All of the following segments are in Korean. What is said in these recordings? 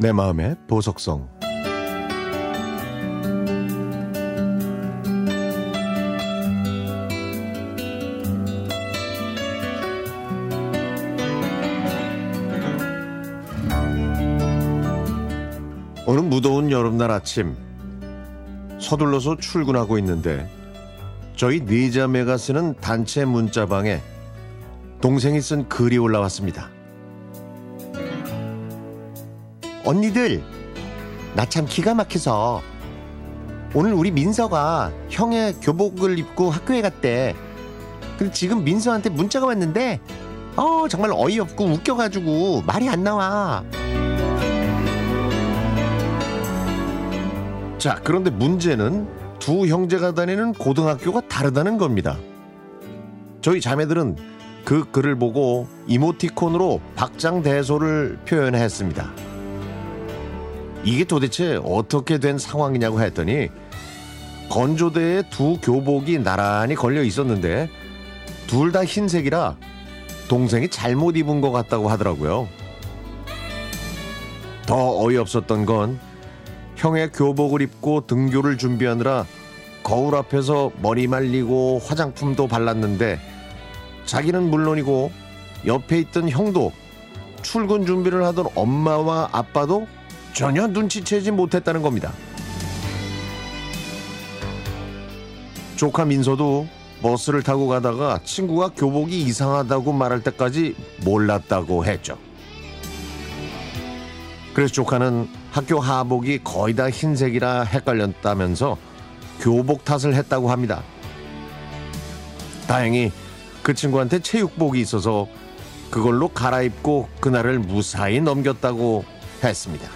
내 마음의 보석성. 오늘 무더운 여름날 아침 서둘러서 출근하고 있는데 저희 네 자매가 쓰는 단체 문자방에 동생이 쓴 글이 올라왔습니다. 언니들, 나 참 기가 막혀서 오늘 우리 민서가 형의 교복을 입고 학교에 갔대. 근데 지금 민서한테 문자가 왔는데 정말 어이없고 웃겨가지고 말이 안 나와. 자, 그런데 문제는 두 형제가 다니는 고등학교가 다르다는 겁니다. 저희 자매들은 그 글을 보고 이모티콘으로 박장대소를 표현했습니다. 이게 도대체 어떻게 된 상황이냐고 했더니 건조대에 두 교복이 나란히 걸려 있었는데 둘 다 흰색이라 동생이 잘못 입은 것 같다고 하더라고요. 더 어이없었던 건 형의 교복을 입고 등교를 준비하느라 거울 앞에서 머리 말리고 화장품도 발랐는데 자기는 물론이고 옆에 있던 형도 출근 준비를 하던 엄마와 아빠도 전혀 눈치채지 못했다는 겁니다. 조카 민서도 버스를 타고 가다가 친구가 교복이 이상하다고 말할 때까지 몰랐다고 했죠. 그래서 조카는 학교 하복이 거의 다 흰색이라 헷갈렸다면서 교복 탓을 했다고 합니다. 다행히 그 친구한테 체육복이 있어서 그걸로 갈아입고 그날을 무사히 넘겼다고 했습니다.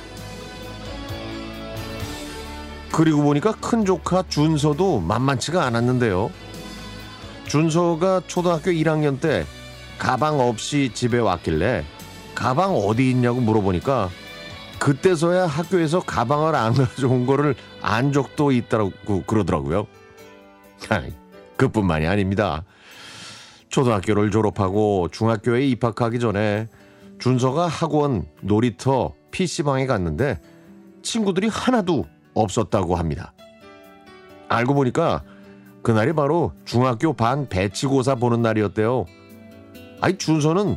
그리고 보니까 큰 조카 준서도 만만치가 않았는데요. 준서가 초등학교 1학년 때 가방 없이 집에 왔길래 가방 어디 있냐고 물어보니까 그때서야 학교에서 가방을 안 가져온 거를 안 적도 있다고 그러더라고요. 그뿐만이 아닙니다. 초등학교를 졸업하고 중학교에 입학하기 전에 준서가 학원, 놀이터, PC방에 갔는데 친구들이 하나도 없었다고 합니다. 알고 보니까 그날이 바로 중학교 반 배치고사 보는 날이었대요. 아니, 준서는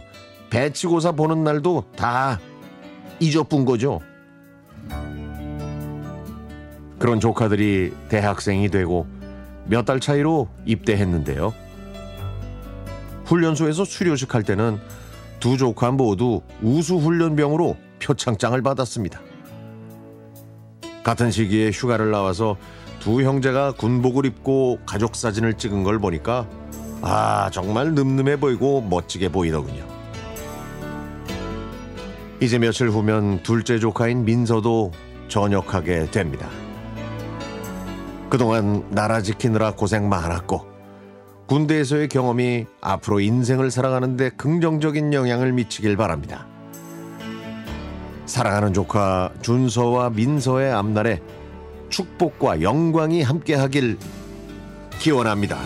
배치고사 보는 날도 다 잊어뿐 거죠. 그런 조카들이 대학생이 되고 몇 달 차이로 입대했는데요. 훈련소에서 수료식 할 때는 두 조카 모두 우수훈련병으로 표창장을 받았습니다. 같은 시기에 휴가를 나와서 두 형제가 군복을 입고 가족사진을 찍은 걸 보니까 정말 늠름해 보이고 멋지게 보이더군요. 이제 며칠 후면 둘째 조카인 민서도 전역하게 됩니다. 그동안 나라 지키느라 고생 많았고 군대에서의 경험이 앞으로 인생을 살아가는 데 긍정적인 영향을 미치길 바랍니다. 사랑하는 조카 준서와 민서의 앞날에 축복과 영광이 함께하길 기원합니다.